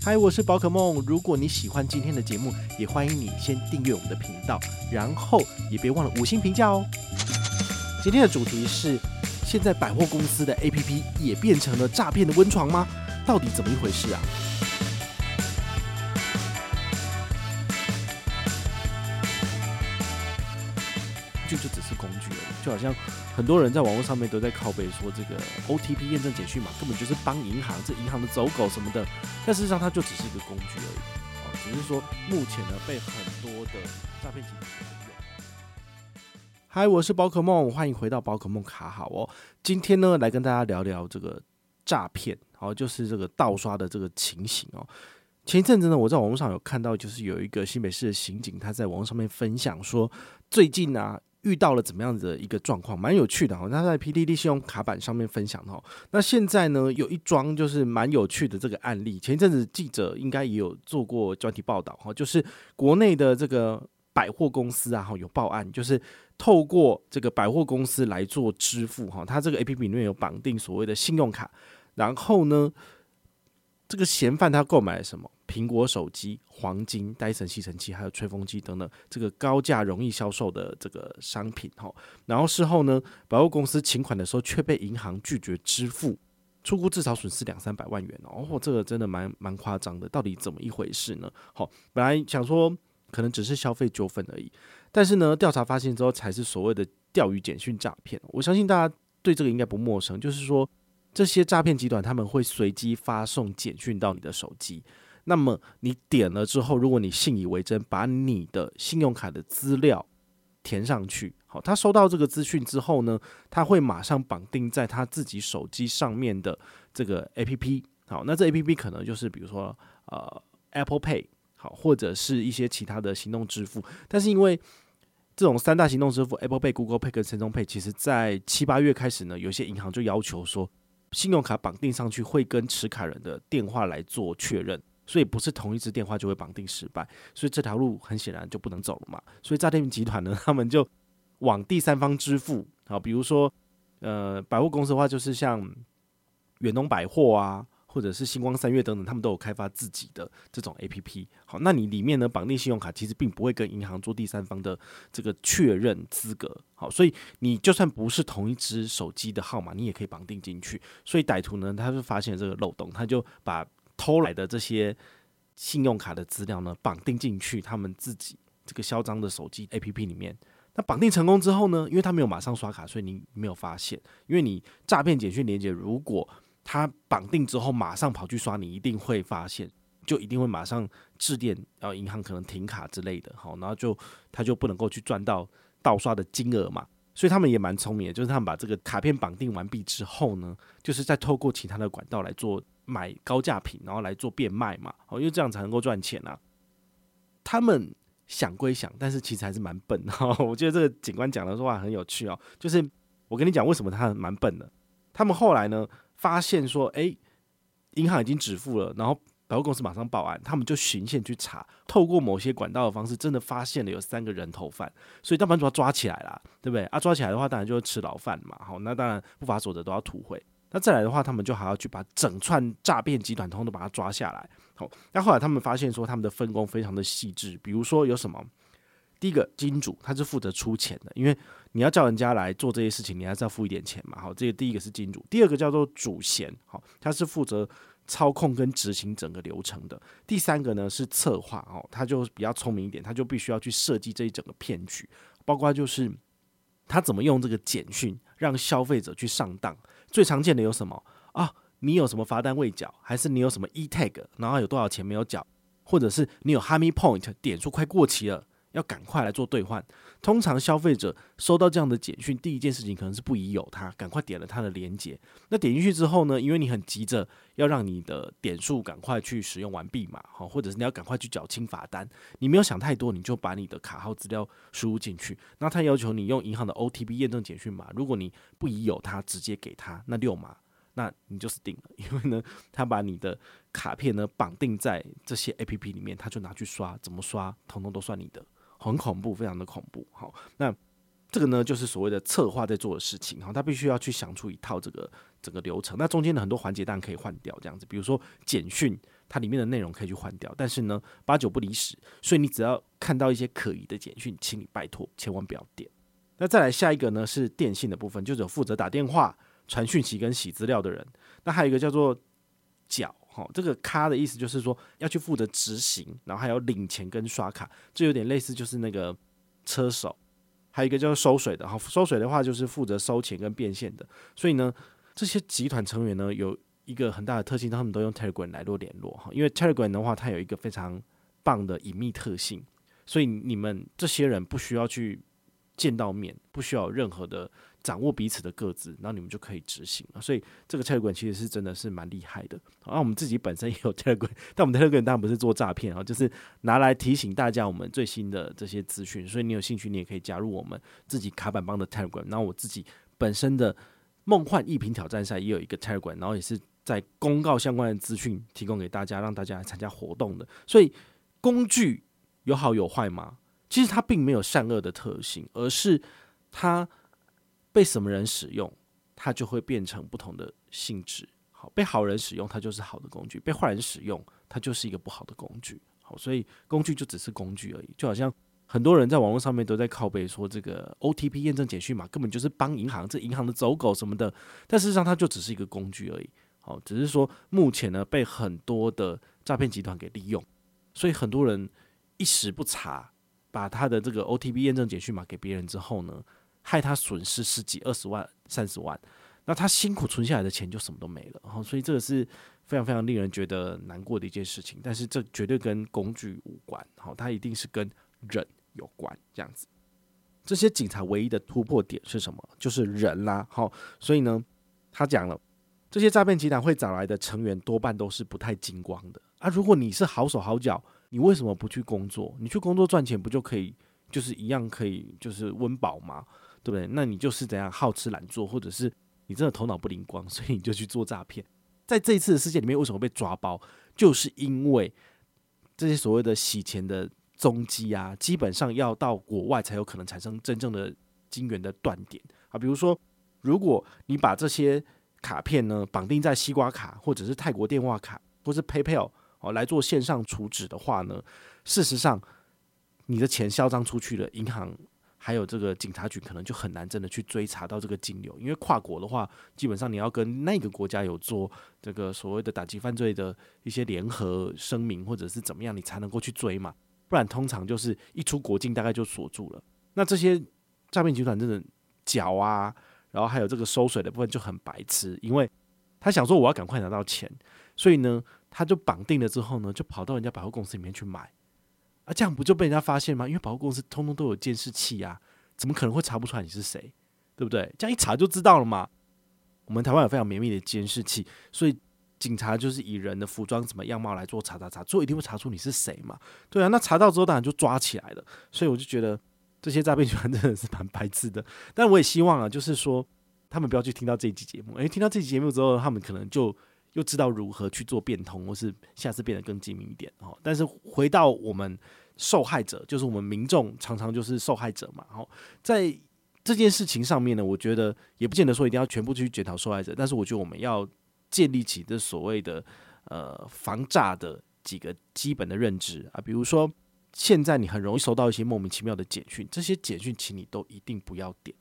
嗨，我是宝可梦。如果你喜欢今天的节目，也欢迎你先订阅我们的频道，然后也别忘了5星评价哦。今天的主题是：现在百货公司的 APP 也变成了诈骗的温床吗？到底怎么一回事啊？就只是工具而已，就好像很多人在网络上面都在靠背说这个 OTP 验证简讯嘛，根本就是帮银行，这银行的走狗什么的，但事实上它就只是一个工具而已，只是说目前呢被很多的诈骗集团用。嗨，我是宝可梦，欢迎回到宝可梦卡好哦。今天呢来跟大家聊聊这个诈骗，就是这个盗刷的这个情形哦。前一阵子呢，我在网络上有看到，就是有一个新北市的刑警，他在网络上面分享说，最近啊遇到了怎么样的一个状况，蛮有趣的哦。他在 PTT 信用卡版上面分享的哦。那现在呢，有一桩就是蛮有趣的这个案例。前一阵子记者应该也有做过专题报道哦，就是国内的这个百货公司啊，有报案，就是透过这个百货公司来做支付哈。它这个 APP 里面有绑定所谓的信用卡，然后呢，这个嫌犯他购买了什么？苹果手机、黄金、戴森吸尘器，还有吹风机等等，这个高价容易销售的这个商品。然后事后呢，百货公司请款的时候却被银行拒绝支付，初估至少损失200-300万元哦，这个真的蛮夸张的，到底怎么一回事呢？本来想说可能只是消费纠纷而已，但是呢，调查发现之后才是所谓的钓鱼简讯诈骗。我相信大家对这个应该不陌生，就是说这些诈骗集团他们会随机发送简讯到你的手机。那么你点了之后，如果你信以为真，把你的信用卡的资料填上去，好，他收到这个资讯之后呢，他会马上绑定在他自己手机上面的这个 APP。 好，那这 APP 可能就是比如说Apple Pay， 好，或者是一些其他的行动支付。但是因为这种三大行动支付 Apple Pay、Google Pay 跟 Samsung Pay， 其实在7-8月开始呢，有些银行就要求说，信用卡绑定上去会跟持卡人的电话来做确认，所以不是同一支电话就会绑定失败，所以这条路很显然就不能走了嘛。所以诈骗集团呢，他们就往第三方支付，好，比如说百货公司的话，就是像远东百货啊，或者是星光三月等等，他们都有开发自己的这种 APP。好，那你里面呢绑定信用卡，其实并不会跟银行做第三方的这个确认资格。好，所以你就算不是同一支手机的号码，你也可以绑定进去。所以歹徒呢，他就发现这个漏洞，他就把偷来的这些信用卡的资料呢，绑定进去他们自己这个嚣张的手机 APP 里面。那绑定成功之后呢，因为他没有马上刷卡，所以你没有发现。因为你诈骗简讯连结，如果他绑定之后马上跑去刷，你一定会发现，就一定会马上致电，然后银行可能停卡之类的，然后他就不能够去赚到盗刷的金额嘛。所以他们也蛮聪明的，就是他们把这个卡片绑定完毕之后呢，就是再透过其他的管道来做买高价品，然后来做变卖嘛，因为这样才能够赚钱啊。他们想归想，但是其实还是蛮笨的哦。我觉得这个警官讲的话很有趣哦，就是我跟你讲为什么他蛮笨的。他们后来呢发现说，银行已经止付了，然后百货公司马上报案，他们就循线去查，透过某些管道的方式，真的发现了有3个人头犯，所以当然就要抓起来啦，对不对啊？抓起来的话，当然就会吃牢饭嘛。好，那当然不法所得都要吐回。那再来的话，他们就还要去把整串诈骗集团通都把它抓下来。好，那后来他们发现说，他们的分工非常的细致，比如说有什么，第一个金主他是负责出钱的，因为你要叫人家来做这些事情，你还是要付一点钱嘛。好，这个第一个是金主，第二个叫做主嫌，好，他是负责操控跟执行整个流程的。第三个呢是策划，他就比较聪明一点，他就必须要去设计这一整个骗局，包括就是他怎么用这个简讯让消费者去上当。最常见的有什么啊？你有什么罚单未缴，还是你有什么 e-tag， 然后有多少钱没有缴，或者是你有 Hami Point 点数快过期了，要赶快来做兑换。通常消费者收到这样的简讯，第一件事情可能是不疑有他，赶快点了他的连结。那点进去之后呢，因为你很急着要让你的点数赶快去使用完毕嘛，或者是你要赶快去缴清罚单，你没有想太多，你就把你的卡号资料输入进去。那他要求你用银行的 OTP 验证简讯码，如果你不疑有他，直接给他那6码，那你就死定了。因为呢，他把你的卡片呢绑定在这些 APP 里面，他就拿去刷，怎么刷，统统都算你的。很恐怖，非常的恐怖。好，那这个呢就是所谓的策划在做的事情，他必须要去想出一套这个整个流程，那中间的很多环节当然可以换掉这样子，比如说简讯它里面的内容可以去换掉，但是呢八九不离十，所以你只要看到一些可疑的简讯，请你拜托千万不要点。那再来下一个呢是电信的部分，就是有负责打电话传讯息跟洗资料的人，那还有一个叫做缴，这个咖的意思就是说要去负责执行，然后还有领钱跟刷卡，这有点类似就是那个车手，还有一个叫收水的，收水的话就是负责收钱跟变现的。所以呢这些集团成员呢有一个很大的特性，他们都用 Telegram 来做联络，因为 Telegram 的话它有一个非常棒的隐秘特性，所以你们这些人不需要去见到面，不需要有任何的掌握彼此的个资，然后你们就可以执行了。所以这个 Telegram 其实是真的是蛮厉害的。我们自己本身也有 Telegram， 但我们 Telegram 当然不是做诈骗，就是拿来提醒大家我们最新的这些资讯。所以你有兴趣，你也可以加入我们自己卡板帮的 Telegram。然后我自己本身的梦幻一品挑战赛也有一个 Telegram， 然后也是在公告相关的资讯提供给大家，让大家来参加活动的。所以工具有好有坏吗？其实它并没有善恶的特性，而是它被什么人使用，它就会变成不同的性质。好，被好人使用，它就是好的工具；被坏人使用，它就是一个不好的工具。好，所以工具就只是工具而已。就好像很多人在网络上面都在靠北说这个 OTP 验证简讯码根本就是帮银行，这银行的走狗什么的，但事实上它就只是一个工具而已。好，只是说目前呢被很多的诈骗集团给利用，所以很多人一时不察，把他的这个 OTP 验证简讯码给别人之后呢，害他损失十几、20万、30万，那他辛苦存下来的钱就什么都没了，哦，所以这个是非常非常令人觉得难过的一件事情。但是这绝对跟工具无关，哦，它一定是跟人有关这样子。这些警察唯一的突破点是什么？就是人啦，哦，所以呢，他讲了，这些诈骗集团会找来的成员多半都是不太精光的啊。如果你是好手好脚，你为什么不去工作？你去工作赚钱不就可以，就是一样可以，就是温饱吗？对不对？那你就是怎样好吃懒做，或者是你真的头脑不灵光，所以你就去做诈骗。在这一次的事件里面，为什么被抓包？就是因为这些所谓的洗钱的踪迹啊，基本上要到国外才有可能产生真正的金源的断点啊。比如说，如果你把这些卡片呢绑定在西瓜卡，或者是泰国电话卡，或是 PayPal。来做线上储值的话呢，事实上你的钱销赃出去了，银行还有这个警察局可能就很难真的去追查到这个金流，因为跨国的话，基本上你要跟那个国家有做这个所谓的打击犯罪的一些联合声明或者是怎么样，你才能够去追嘛，不然通常就是一出国境大概就锁住了。那这些诈骗集团真的缴啊，然后还有这个收水的部分就很白痴，因为他想说我要赶快拿到钱，所以呢他就绑定了之后呢，就跑到人家百货公司里面去买，啊，这样不就被人家发现吗？因为百货公司通通都有监视器啊，怎么可能会查不出来你是谁，对不对？这样一查就知道了嘛。我们台湾有非常绵密的监视器，所以警察就是以人的服装什么样貌来做查，最后一定会查出你是谁嘛。对啊，那查到之后当然就抓起来了。所以我就觉得这些诈骗集团真的是蛮白痴的，但我也希望啊，就是说他们不要去听到这一集节目，因为听到这一集节目之后，他们可能就又知道如何去做变通，或是下次变得更精明一点。但是回到我们受害者，就是我们民众常常就是受害者嘛。在这件事情上面呢，我觉得也不见得说一定要全部去检讨受害者，但是我觉得我们要建立起这所谓的防诈的几个基本的认知啊，比如说现在你很容易收到一些莫名其妙的简讯，这些简讯请你都一定不要点。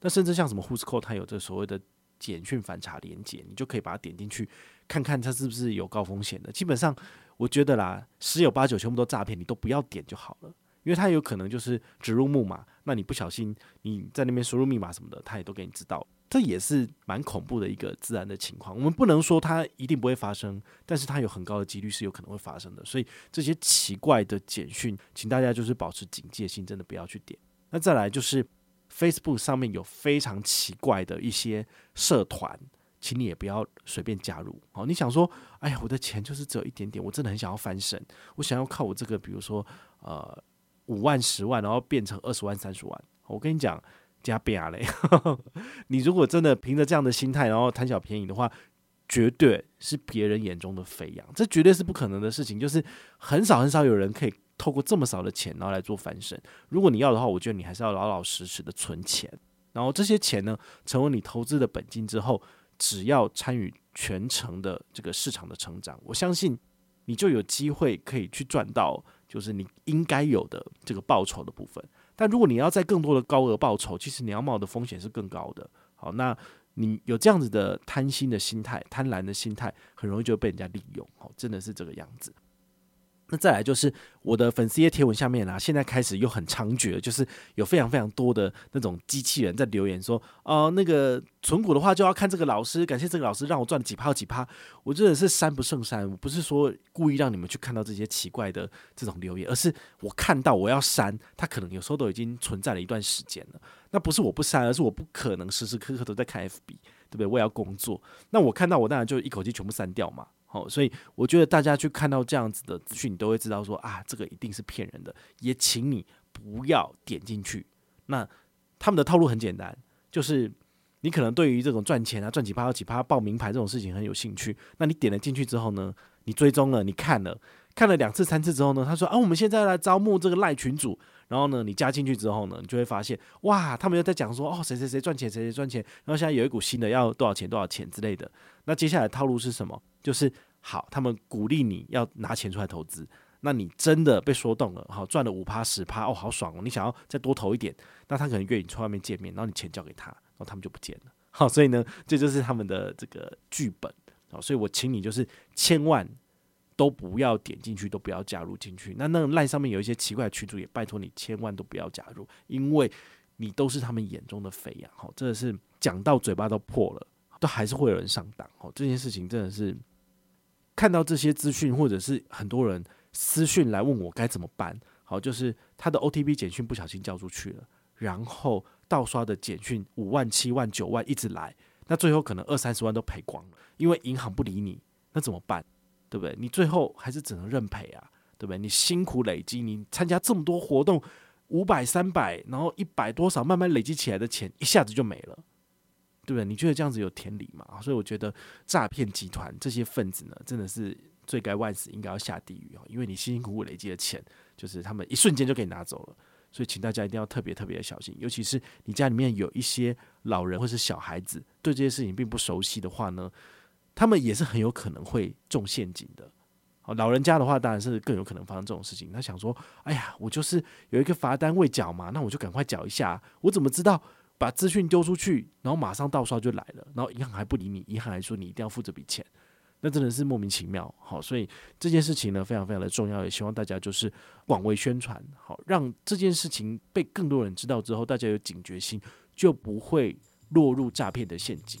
那甚至像什么 Whoscall， 它有这所谓的简讯反查连结，你就可以把它点进去看看它是不是有高风险的。基本上我觉得啦，十有八九全部都诈骗，你都不要点就好了，因为它有可能就是植入木马，那你不小心你在那边输入密码什么的，它也都给你知道，这也是蛮恐怖的一个自然的情况。我们不能说它一定不会发生，但是它有很高的几率是有可能会发生的，所以这些奇怪的简讯请大家就是保持警戒心，真的不要去点。那再来就是 Facebook 上面有非常奇怪的一些社团，请你也不要随便加入。你想说哎呀，我的钱就是只有一点点，我真的很想要翻身，我想要靠我这个比如说5万10万然后变成20万30万，我跟你讲加倍啊嘞你如果真的凭着这样的心态然后贪小便宜的话，绝对是别人眼中的肥羊，这绝对是不可能的事情。就是很少有人可以透过这么少的钱然后来做翻身。如果你要的话，我觉得你还是要老老实实的存钱，然后这些钱呢成为你投资的本金之后，只要参与全程的这个市场的成长，我相信你就有机会可以去赚到就是你应该有的这个报酬的部分。但如果你要在更多的高额报酬，其实你要冒的风险是更高的。好，那你有这样子的贪心的心态、贪婪的心态，很容易就被人家利用。好，真的是这个样子。那再来就是我的粉丝页贴文下面啊，现在开始又很猖獗，就是有非常非常多的那种机器人在留言说，那个存股的话就要看这个老师，感谢这个老师让我赚几趴几趴。我真的是三不胜三，我不是说故意让你们去看到这些奇怪的这种留言，而是我看到我要删，它可能有时候都已经存在了一段时间了。那不是我不删，而是我不可能时时刻刻都在看 FB， 对不对？我也要工作，那我看到我当然就一口气全部删掉嘛。所以我觉得大家去看到这样子的资讯，你都会知道说啊，这个一定是骗人的，也请你不要点进去。那他们的套路很简单，就是你可能对于这种赚钱啊、赚几趴、几趴、报名牌这种事情很有兴趣，那你点了进去之后呢，你追踪了，你看了两次、三次之后呢，他说啊，我们现在来招募这个LINE群组，然后呢，你加进去之后呢，你就会发现哇，他们又在讲说哦，谁谁谁赚钱，谁谁赚钱，然后现在有一股新的要多少钱、多少钱之类的。那接下来的套路是什么？就是好，他们鼓励你要拿钱出来投资，那你真的被说动了，好，赚了 5%、10%， 哦，好爽哦，你想要再多投一点，那他可能约你出外面见面，然后你钱交给他，然后他们就不见了。好，所以呢，这就是他们的这个剧本。好，所以我请你就是千万都不要点进去，都不要加入进去。那 LINE 上面有一些奇怪的群组，也拜托你千万都不要加入，因为你都是他们眼中的肥羊。好，真的是讲到嘴巴都破了，都还是会有人上当。好，这件事情真的是。看到这些资讯，或者是很多人私讯来问我该怎么办，好，就是他的 OTP 简讯不小心交出去了，然后盗刷的简讯5万、7万、9万一直来，那最后可能20-30万都赔光了，因为银行不理你，那怎么办？对不对？你最后还是只能认赔啊，对不对？你辛苦累积，你参加这么多活动，500、300，然后100多少慢慢累积起来的钱，一下子就没了。对不对？你觉得这样子有天理吗？所以我觉得诈骗集团这些分子呢，真的是罪该万死，应该要下地狱，因为你辛辛苦苦累积的钱，就是他们一瞬间就给你拿走了。所以请大家一定要特别特别的小心，尤其是你家里面有一些老人或是小孩子，对这些事情并不熟悉的话呢，他们也是很有可能会中陷阱的。老人家的话，当然是更有可能发生这种事情。他想说，哎呀，我就是有一个罚单未缴嘛，那我就赶快缴一下，我怎么知道？把资讯丢出去，然后马上盗刷就来了，然后银行还不理你，银行还说你一定要付这笔钱，那真的是莫名其妙。好，所以这件事情呢，非常非常的重要，也希望大家就是广为宣传，好，让这件事情被更多人知道之后，大家有警觉心，就不会落入诈骗的陷阱。